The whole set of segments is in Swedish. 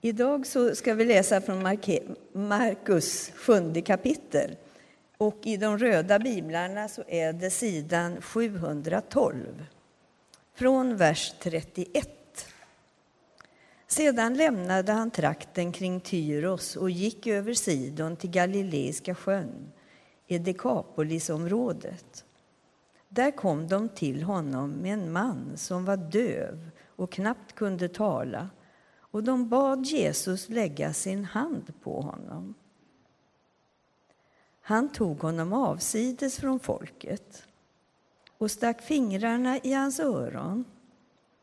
Idag så ska vi läsa från Markus 7 kapitel. Och i de röda biblarna så är det sidan 712. Från vers 31. Sedan lämnade han trakten kring Tyros och gick över Sidon till Galileiska sjön i Dekapolisområdet. Där kom de till honom med en man som var döv och knappt kunde tala, och de bad Jesus lägga sin hand på honom. Han tog honom avsides från folket och stack fingrarna i hans öron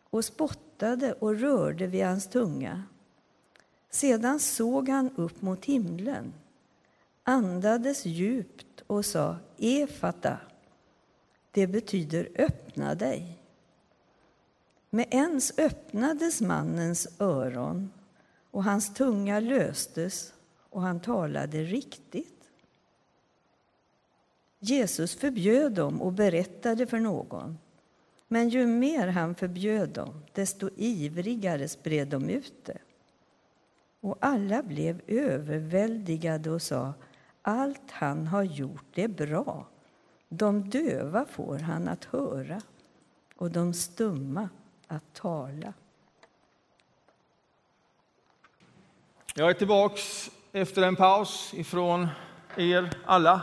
och spottade och rörde vid hans tunga. Sedan såg han upp mot himlen, andades djupt och sa Efata. Det betyder öppna dig. Med ens öppnades mannens öron och hans tunga löstes och han talade riktigt. Jesus förbjöd dem och berättade för någon. Men ju mer han förbjöd dem, desto ivrigare spred de ut det. Och alla blev överväldigade och sa, allt han har gjort är bra. De döva får han att höra och de stumma att tala. Jag är tillbaks efter en paus ifrån er alla.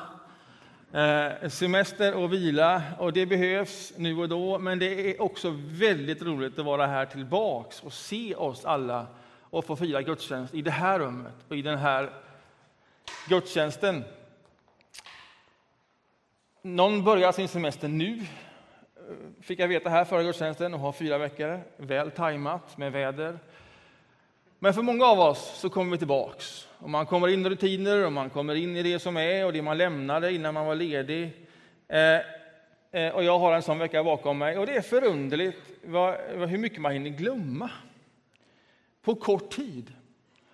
Semester och vila, och det behövs nu och då, men det är också väldigt roligt att vara här tillbaks och se oss alla och få fira gudstjänst i det här rummet och i den här gudstjänsten. Någon börjar sin semester nu, fick jag veta här förra gudstjänsten, och har 4 veckor, väl tajmat med väder. Men för många av oss så kommer vi tillbaks. Och man kommer in i rutiner och man kommer in i det som är och det man lämnade innan man var ledig. Och jag har en sån vecka bakom mig. Och det är förunderligt hur mycket man hinner glömma på kort tid.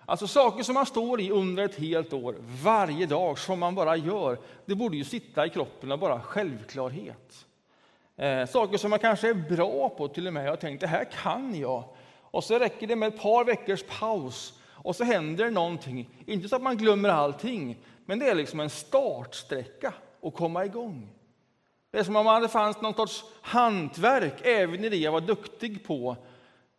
Alltså saker som man står i under ett helt år, varje dag, som man bara gör. Det borde ju sitta i kroppen och bara självklarhet. Saker som man kanske är bra på till och med. Jag tänkte, det här kan jag. Och så räcker det med ett par veckors paus. Och så händer någonting. Inte så att man glömmer allting. Men det är liksom en startsträcka att komma igång. Det är som om det fanns någon sorts hantverk. Även i det jag var duktig på.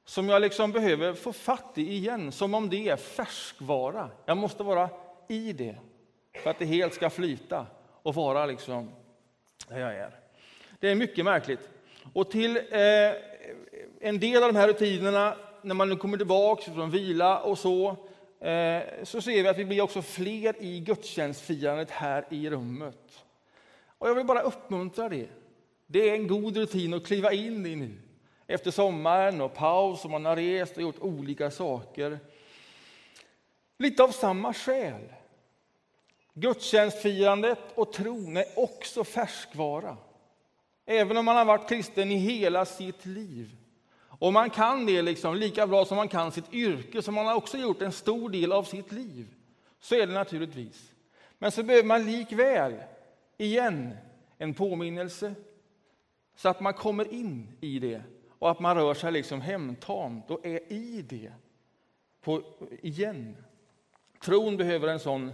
Som jag liksom behöver få fatt i igen. Som om det är färskvara. Jag måste vara i det. För att det helt ska flyta. Och vara liksom där jag är. Det är mycket märkligt. Och till en del av de här rutinerna, när man nu kommer tillbaka från vila och så ser vi att vi blir också fler i gudstjänstfirandet här i rummet. Och jag vill bara uppmuntra det. Det är en god rutin att kliva in i nu. Efter sommaren och paus och man har rest och gjort olika saker. Lite av samma skäl. Gudstjänstfirandet och tron är också färskvara. Även om man har varit kristen i hela sitt liv. Och man kan det liksom lika bra som man kan sitt yrke, som man har också gjort en stor del av sitt liv. Så är det naturligtvis. Men så behöver man likväl igen en påminnelse. Så att man kommer in i det. Och att man rör sig liksom hemtamt och är i det igen. Tron behöver en sån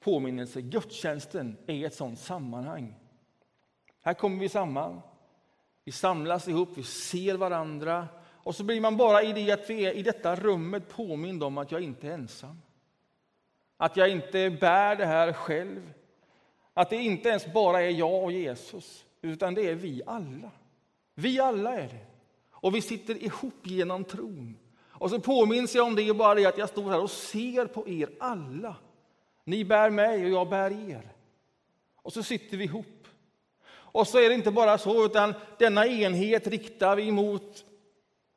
påminnelse. Gudstjänsten är ett sånt sammanhang. Här kommer vi samman. Vi samlas ihop, vi ser varandra. Och så blir man bara i det att vi är i detta rummet påmind om att jag inte är ensam. Att jag inte bär det här själv. Att det inte ens bara är jag och Jesus. Utan det är vi alla. Vi alla är det. Och vi sitter ihop genom tron. Och så påminns jag om det bara det att jag står här och ser på er alla. Ni bär mig och jag bär er. Och så sitter vi ihop. Och så är det inte bara så, utan denna enhet riktar vi mot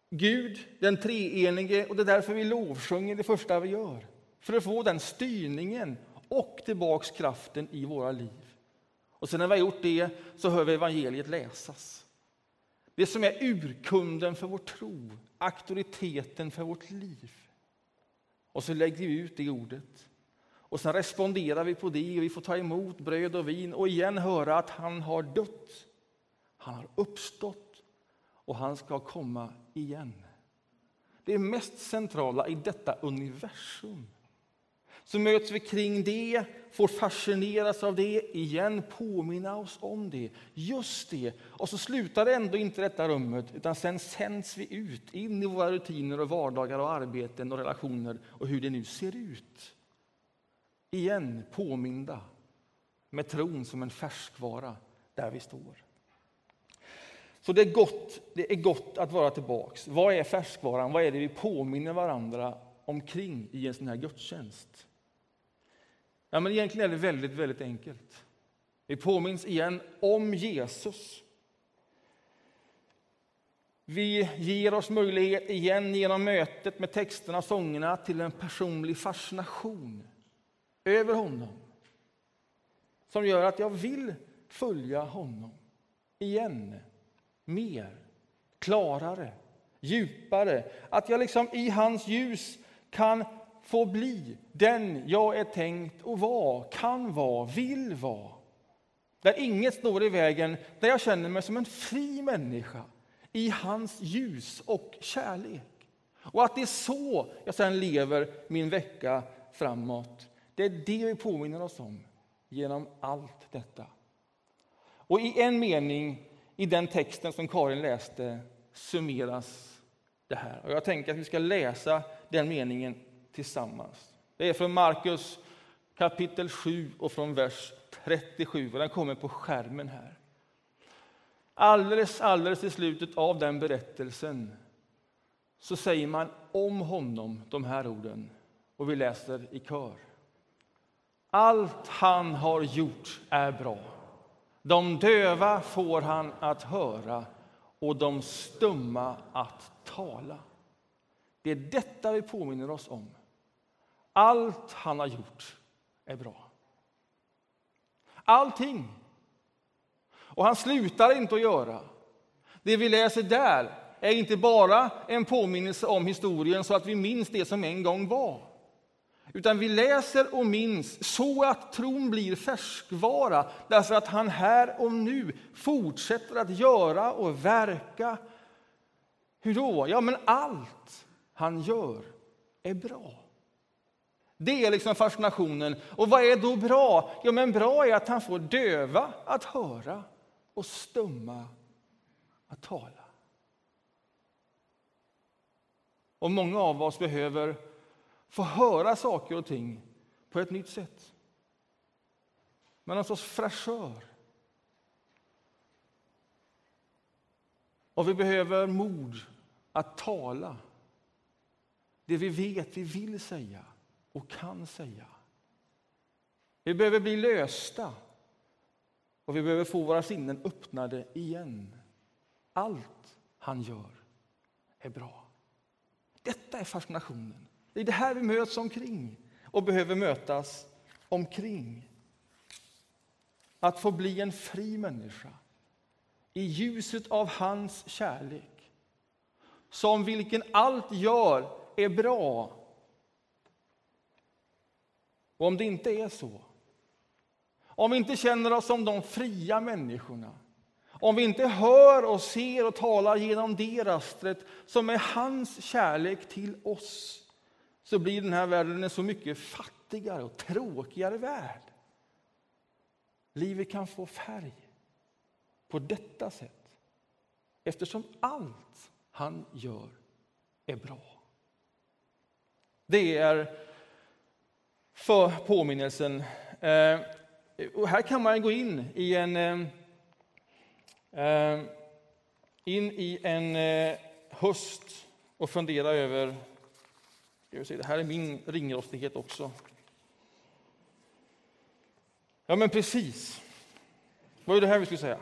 Gud, den treenige. Och det är därför vi lovsjunger det första vi gör. För att få den styrningen och tillbaks kraften i våra liv. Och sen när vi har gjort det så hör vi evangeliet läsas. Det som är urkunden för vår tro, auktoriteten för vårt liv. Och så lägger vi ut det ordet. Och sen responderar vi på det och vi får ta emot bröd och vin och igen höra att han har dött. Han har uppstått och han ska komma igen. det mest centrala i detta universum. Så möts vi kring det, får fascineras av det, igen påminna oss om det, just det. Och så slutar det ändå inte detta rummet, utan sen sänds vi ut in i våra rutiner och vardagar och arbeten och relationer och hur det nu ser ut. Igen påminda med tron som en färskvara där vi står. Så det är gott att vara tillbaks. Vad är färskvaran? Vad är det vi påminner varandra omkring i en sån här gudstjänst? Ja, men egentligen är det väldigt, väldigt enkelt. Vi påminns igen om Jesus. Vi ger oss möjlighet igen genom mötet med texterna och sångerna till en personlig fascination över honom. Som gör att jag vill följa honom igen. Mer, klarare, djupare. Att jag liksom i hans ljus kan få bli den jag är tänkt att vara, kan vara, vill vara. Där inget står i vägen, där jag känner mig som en fri människa i hans ljus och kärlek. Och att det är så jag sedan lever min vecka framåt. Det är det vi påminner oss om genom allt detta. Och i en mening i den texten som Karin läste summeras det här. Och jag tänker att vi ska läsa den meningen tillsammans. Det är från Markus kapitel 7 och från vers 37. Och den kommer på skärmen här. Alldeles i slutet av den berättelsen så säger man om honom de här orden. Och vi läser i kör. Allt han har gjort är bra. De döva får han att höra och de stumma att tala. Det är detta vi påminner oss om. Allt han har gjort är bra. Allting. Och han slutar inte att göra. Det vi läser där är inte bara en påminnelse om historien så att vi minns det som en gång var. Utan vi läser och minns så att tron blir färskvara. Därför att han här och nu fortsätter att göra och verka. Hur då? Ja, men allt han gör är bra. Det är liksom fascinationen. Och vad är då bra? Ja, men bra är att han får döva att höra och stumma att tala. Och många av oss behöver få höra saker och ting på ett nytt sätt. Men en sorts fräschör. Och vi behöver mod att tala. Det vi vet vi vill säga och kan säga. Vi behöver bli lösta. Och vi behöver få våra sinnen öppnade igen. Allt han gör är bra. Detta är fascinationen. Det är det här vi möts omkring och behöver mötas omkring. Att få bli en fri människa i ljuset av hans kärlek. Som vilken allt gör är bra. Och om det inte är så. Om vi inte känner oss som de fria människorna. Om vi inte hör och ser och talar genom det rastret som är hans kärlek till oss. Så blir den här världen en så mycket fattigare och tråkigare värld. Livet kan få färg på detta sätt. Eftersom allt han gör är bra. Det är för påminnelsen. Och här kan man gå in i en höst och fundera över. Det här är min ringrostighet också. Ja, men precis. Vad är det här vi skulle säga?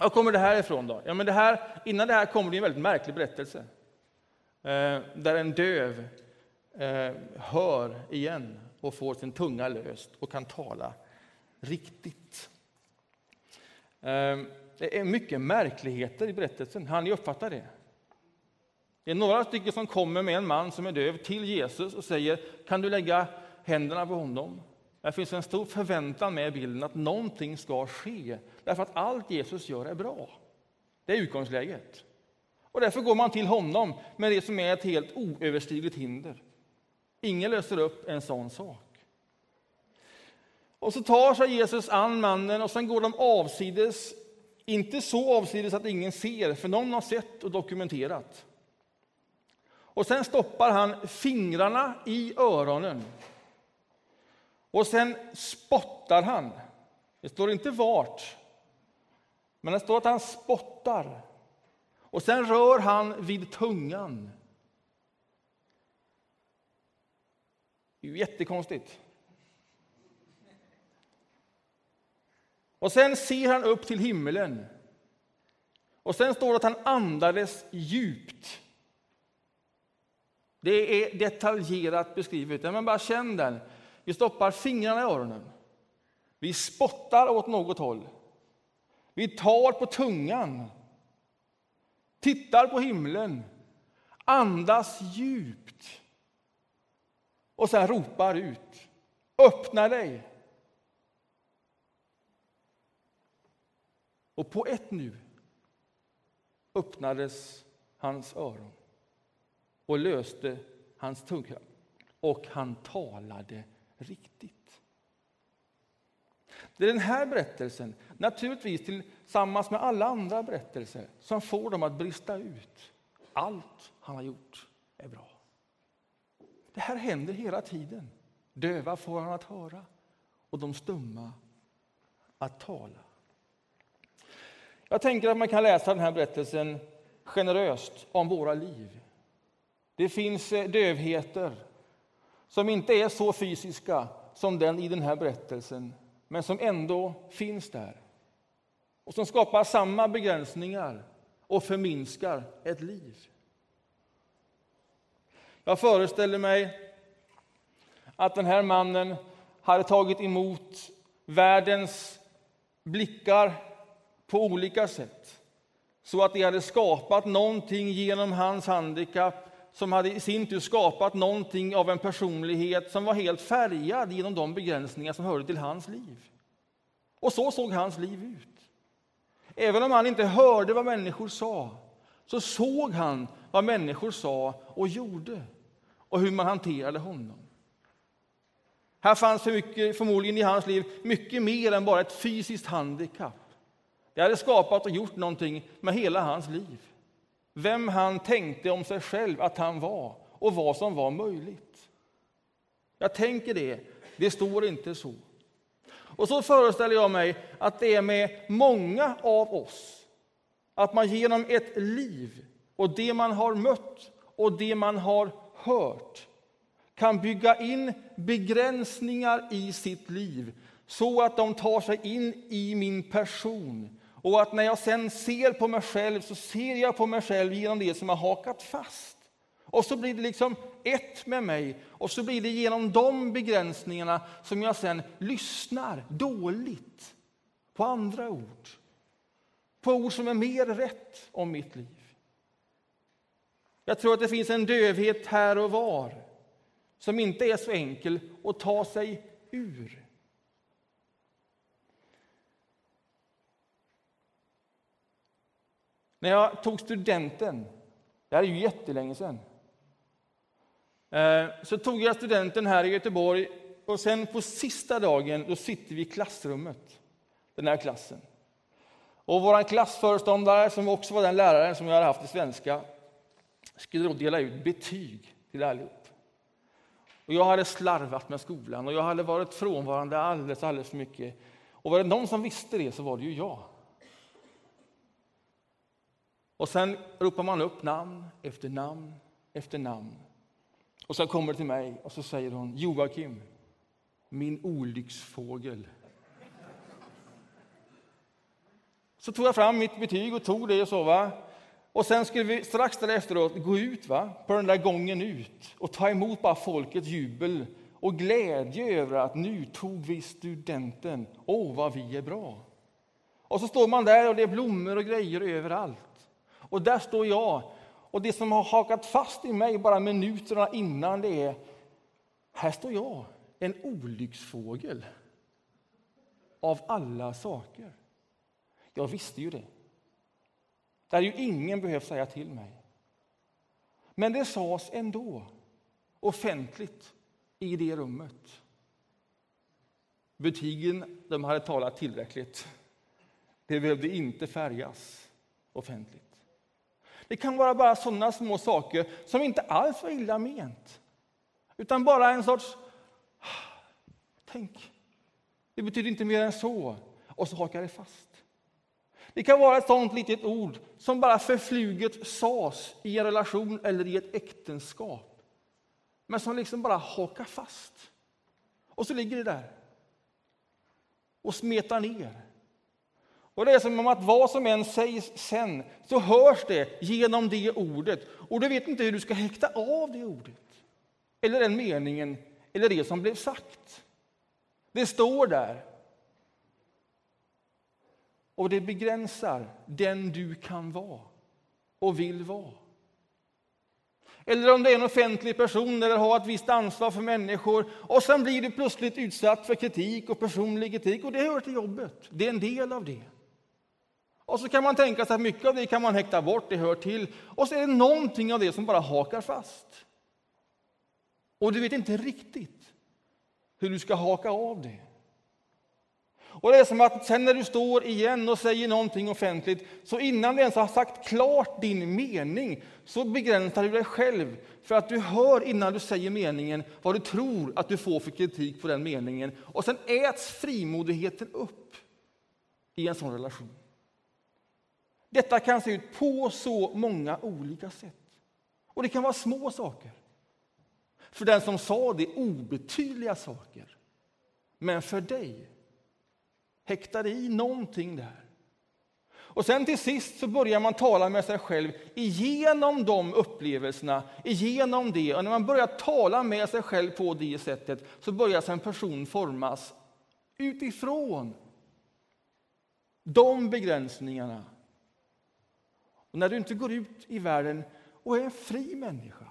Var kommer det här ifrån då? Ja, men det här, innan det här kommer det en väldigt märklig berättelse. Där en döv hör igen och får sin tunga löst och kan tala riktigt. Det är mycket märkligheter i berättelsen. Han uppfattar det. Det är några stycken som kommer med en man som är döv till Jesus och säger, kan du lägga händerna på honom? Det finns en stor förväntan med bilden att någonting ska ske. Därför att allt Jesus gör är bra. Det är utgångsläget. Och därför går man till honom med det som är ett helt oöverstigligt hinder. Ingen löser upp en sån sak. Och så tar sig Jesus an mannen och sen går de avsides. Inte så avsides att ingen ser, för någon har sett och dokumenterat. Och sen stoppar han fingrarna i öronen. Och sen spottar han. Det står inte vart. Men det står att han spottar. Och sen rör han vid tungan. Det är ju jättekonstigt. Och sen ser han upp till himmelen. Och sen står det att han andades djupt. Det är detaljerat beskrivet. Men bara känn den. Vi stoppar fingrarna i öronen. Vi spottar åt något håll. Vi tar på tungan. Tittar på himlen. Andas djupt. Och sen ropar ut. Öppna dig. Och på ett nu öppnades hans öron och löste hans tunga. Och han talade riktigt. Det är den här berättelsen, naturligtvis tillsammans med alla andra berättelser, som får dem att brista ut. Allt han har gjort är bra. Det här händer hela tiden. Döva får han att höra och de stumma att tala. Jag tänker att man kan läsa den här berättelsen generöst om våra liv. Det finns dövheter som inte är så fysiska som den i den här berättelsen, men som ändå finns där. Och som skapar samma begränsningar och förminskar ett liv. Jag föreställer mig att den här mannen hade tagit emot världens blickar på olika sätt. Så att det hade skapat någonting genom hans handikapp som hade i sin tur skapat någonting av en personlighet som var helt färgad genom de begränsningar som hörde till hans liv. Och så såg hans liv ut. Även om han inte hörde vad människor sa, så såg han vad människor sa och gjorde och hur man hanterade honom. Här fanns förmodligen i hans liv mycket mer än bara ett fysiskt handikapp. Jag hade skapat och gjort någonting med hela hans liv. Vem han tänkte om sig själv att han var och vad som var möjligt. Jag tänker det står inte så. Och så föreställer jag mig att det är med många av oss. Att man genom ett liv och det man har mött och det man har hört kan bygga in begränsningar i sitt liv så att de tar sig in i min person. Och att när jag sen ser på mig själv så ser jag på mig själv genom det som har hakat fast. Och så blir det liksom ett med mig. Och så blir det genom de begränsningarna som jag sen lyssnar dåligt på andra ord. På ord som är mer rätt om mitt liv. Jag tror att det finns en dövhet här och var som inte är så enkel att ta sig ur. När jag tog studenten, det här är ju jättelänge sedan, så tog jag studenten här i Göteborg och sen på sista dagen då sitter vi i klassrummet, den här klassen. Och vår klassföreståndare som också var den läraren som jag hade haft i svenska skulle då dela ut betyg till allihop. Och jag hade slarvat med skolan och jag hade varit frånvarande alldeles för mycket. Och var det någon som visste det så var det ju jag. Och sen ropar man upp namn efter namn efter namn. Och så kommer det till mig och så säger hon: Joakim, min olycksfågel. Så tog jag fram mitt betyg och tog det och så, va. Och sen skulle vi strax därefteråt gå ut, va, på den där gången ut. Och ta emot bara folkets jubel och glädje över att nu tog vi studenten. Åh, vad vi är bra. Och så står man där och det är blommor och grejer överallt. Och där står jag. Och det som har hakat fast i mig bara minuterna innan det är: här står jag, en olycksfågel. Av alla saker. Jag visste ju det. där ju ingen behövt säga till mig. Men det sades ändå offentligt i det rummet. Butiken, de hade talat tillräckligt. Det behövde inte färgas offentligt. Det kan vara bara sådana små saker som inte alls var illa ment. Utan bara en sorts, tänk, det betyder inte mer än så. Och så hakar det fast. Det kan vara ett sådant litet ord som bara förfluget sas i en relation eller i ett äktenskap. Men som liksom bara hakar fast. Och så ligger det där. Och smetar ner. Och det är som om att vad som än sägs sen så hörs det genom det ordet. Och du vet inte hur du ska häkta av det ordet. Eller den meningen. Eller det som blev sagt. Det står där. Och det begränsar den du kan vara och vill vara. Eller om det är en offentlig person eller har ett visst ansvar för människor. Och sen blir du plötsligt utsatt för kritik och personlig kritik. Och det hör till jobbet. Det är en del av det. Och så kan man tänka sig att mycket av det kan man häkta bort. Det hör till. Och så är det någonting av det som bara hakar fast. Och du vet inte riktigt hur du ska haka av det. Och det är som att sen när du står igen och säger någonting offentligt, så innan du ens har sagt klart din mening, så begränsar du dig själv. För att du hör innan du säger meningen vad du tror att du får för kritik på den meningen. Och sen äts frimodigheten upp i en sån relation. Detta kan se ut på så många olika sätt. Och det kan vara små saker. För den som sa det, obetydliga saker. Men för dig häktar i någonting där. Och sen till sist så börjar man tala med sig själv igenom de upplevelserna, igenom det. Och när man börjar tala med sig själv på det sättet så börjar sen person formas utifrån de begränsningarna. Och när du inte går ut i världen och är en fri människa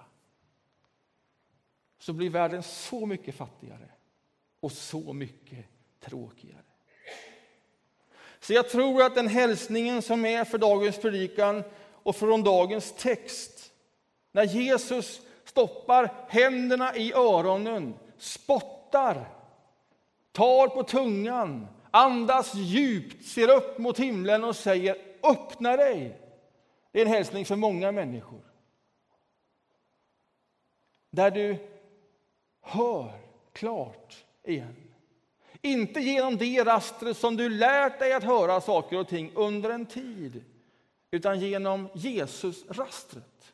så blir världen så mycket fattigare och så mycket tråkigare. Så jag tror att den hälsningen som är för dagens predikan och från dagens text, när Jesus stoppar händerna i öronen, spottar, tar på tungan, andas djupt, ser upp mot himlen och säger öppna dig. Det är en hälsning för många människor. Där du hör klart igen. Inte genom det raster som du lärt dig att höra saker och ting under en tid. Utan genom Jesus-rastret.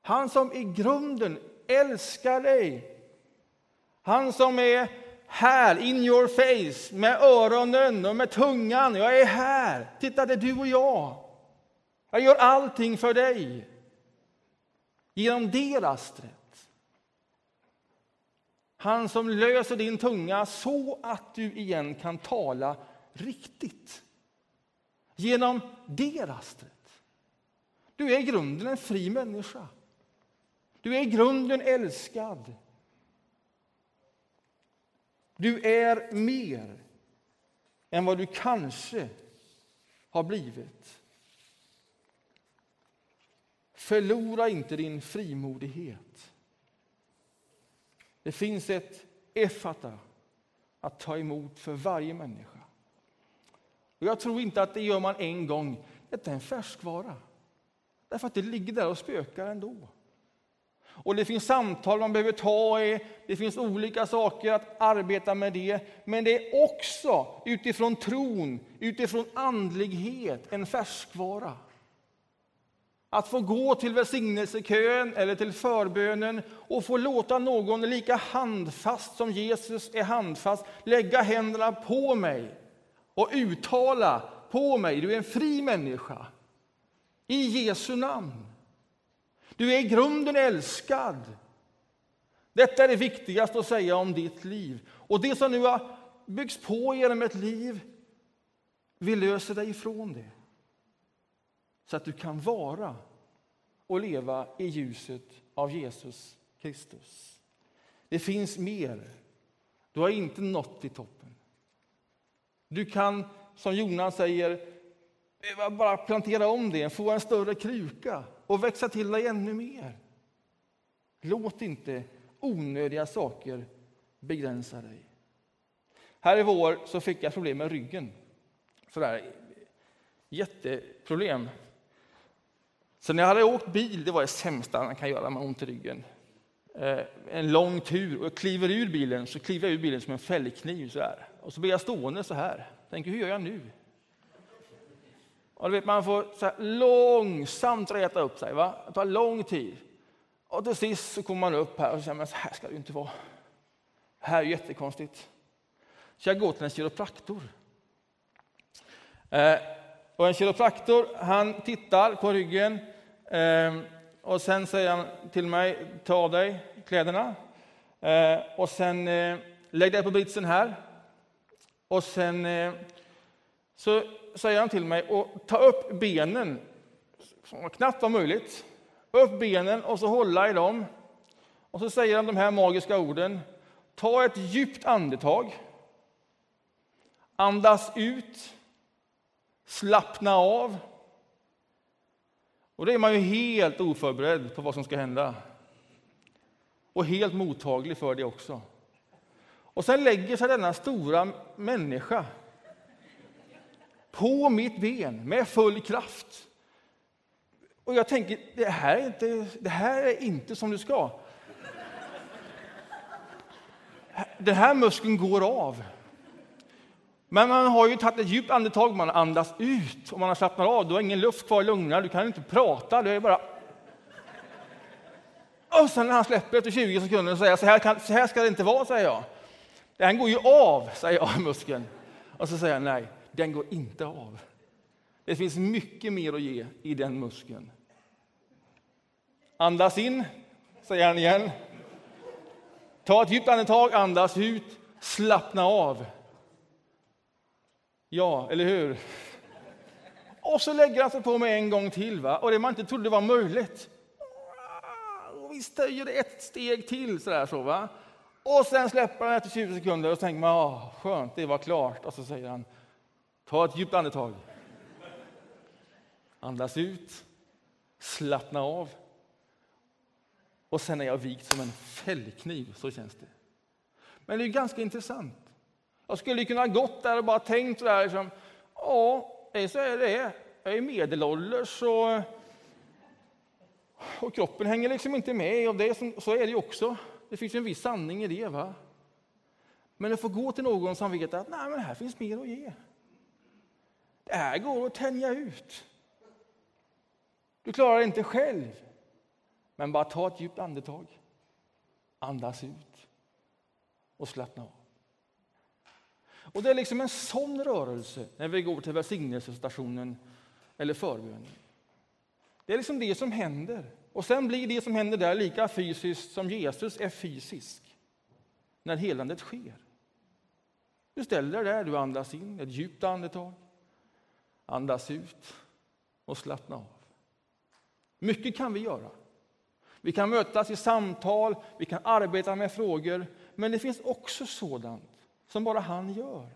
Han som i grunden älskar dig. Han som är här, in your face, med öronen och med tungan. Jag är här, titta det är du och jag. Jag gör allting för dig. Genom det rastret. Han som löser din tunga så att du igen kan tala riktigt. Genom det rastret. Du är i grunden en fri människa. Du är i grunden älskad. Du är mer än vad du kanske har blivit. Förlora inte din frimodighet. Det finns ett effata att ta emot för varje människa. Och jag tror inte att det gör man en gång. Det är en färskvara. Därför att det ligger där och spökar ändå. Och det finns samtal man behöver ta i. Det finns olika saker att arbeta med det. Men det är också utifrån tron, utifrån andlighet, en färskvara. Att få gå till välsignelsekön eller till förbönen och få låta någon lika handfast som Jesus är handfast lägga händerna på mig och uttala på mig. Du är en fri människa i Jesu namn. Du är i grunden älskad. Detta är det viktigaste att säga om ditt liv. Och det som nu har byggts på genom ett liv, vi löser dig ifrån det. Så att du kan vara och leva i ljuset av Jesus Kristus. Det finns mer. Du har inte nått i toppen. Du kan, som Jonas säger, Bara plantera om det, få en större kruka och växa till dig ännu mer. Låt inte onödiga saker begränsa dig. Här i vår så fick jag problem med ryggen. Sådär, jätteproblem. Så när jag hade åkt bil, det var det sämsta man kan göra med ont i ryggen. En lång tur, och jag kliver ur bilen, så kliver jag ur bilen som en fällkniv så här. Och så blir jag stående så här. Tänker, hur gör jag nu? Och du vet, man får så här långsamt räta upp sig, va? Det tar lång tid. Och till sist så kommer man upp här och säger, men så här ska det ju inte vara. Det här är ju jättekonstigt. Så jag går till en kiropraktor. Och en kiropraktor, han tittar på ryggen och sen säger han till mig, ta av dig kläderna. Och sen lägg dig på britsen här. Och sen så säger han till mig, och ta upp benen, som knappt var möjligt. Upp benen och så hålla i dem. Och så säger han de här magiska orden. Ta ett djupt andetag. Andas ut. Slappna av. Och det är man ju helt oförberedd på vad som ska hända. Och helt mottaglig för det också. Och sen lägger sig denna stora människa på mitt ben med full kraft. Och jag tänker, det här är inte som du ska. Den här muskeln går av. Men man har ju tagit ett djupt andetag, man andas ut och man har slappnat av. Du har ingen luft kvar i lungorna, du kan inte prata, du är bara... Och sen när han släpper efter 20 sekunder säger jag, så här ska det inte vara, säger jag. Den går ju av, säger jag, muskeln. Och så säger jag, nej, den går inte av. Det finns mycket mer att ge i den muskeln. Andas in, säger han igen. Ta ett djupt andetag, andas ut, slappna av. Ja, eller hur? Och så lägger han sig på mig en gång till, va? Och det man inte trodde var möjligt. Och vi stöjer ett steg till, sådär så, va? Och sen släpper han efter 20 sekunder och så tänker man, skönt, det var klart. Och så säger han, ta ett djupt andetag. Andas ut, slappna av. Och sen är jag vikt som en fällkniv, så känns det. Men det är ju ganska intressant. Jag skulle kunna ha gått där och bara tänkt sådär, liksom, så är det. Jag är medelålders och kroppen hänger liksom inte med. Och det som, så är det ju också. Det finns ju en viss sanning i det, va? Men att få gå till någon som vet att nej, men här finns mer att ge. Det här går att tänja ut. Du klarar det inte själv. Men bara ta ett djupt andetag. Andas ut. Och slappna av. Och det är liksom en sån rörelse när vi går till välsignelsestationen eller förbön. Det är liksom det som händer. Och sen blir det som händer där lika fysiskt som Jesus är fysisk. När helandet sker. Du ställer dig där, du andas in, ett djupt andetag. Andas ut och slappna av. Mycket kan vi göra. Vi kan mötas i samtal, vi kan arbeta med frågor. Men det finns också sådant som bara han gör.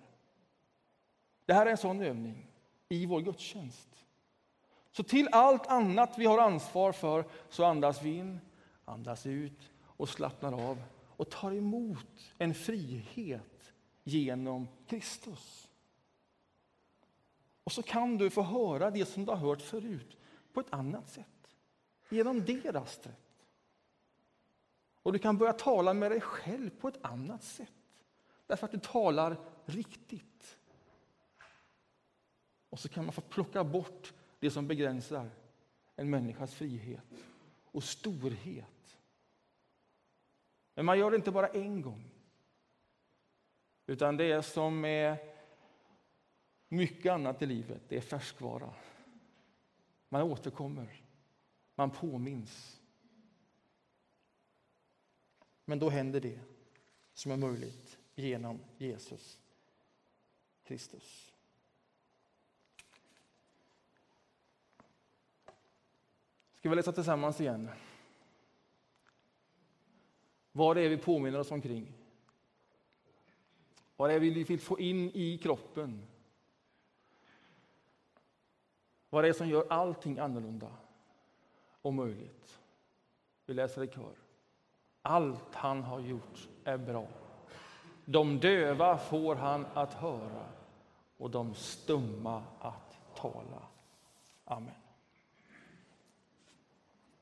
Det här är en sån övning i vår gudstjänst. Så till allt annat vi har ansvar för så andas vi in, andas ut och slappnar av. Och tar emot en frihet genom Kristus. Och så kan du få höra det som du har hört förut på ett annat sätt. Genom det rastret. Och du kan börja tala med dig själv på ett annat sätt. Därför att du talar riktigt. Och så kan man få plocka bort det som begränsar en människas frihet och storhet. Men man gör det inte bara en gång. Utan det är som är mycket annat i livet. Det är färskvara. Man återkommer. Man påminns. Men då händer det som är möjligt genom Jesus Kristus. Ska vi läsa tillsammans igen? Vad är vi påminner oss omkring? Vad är vi vill få in i kroppen? Vad det är som gör allting annorlunda och möjligt. Vi läser i kör. Allt han har gjort är bra. De döva får han att höra och de stumma att tala. Amen.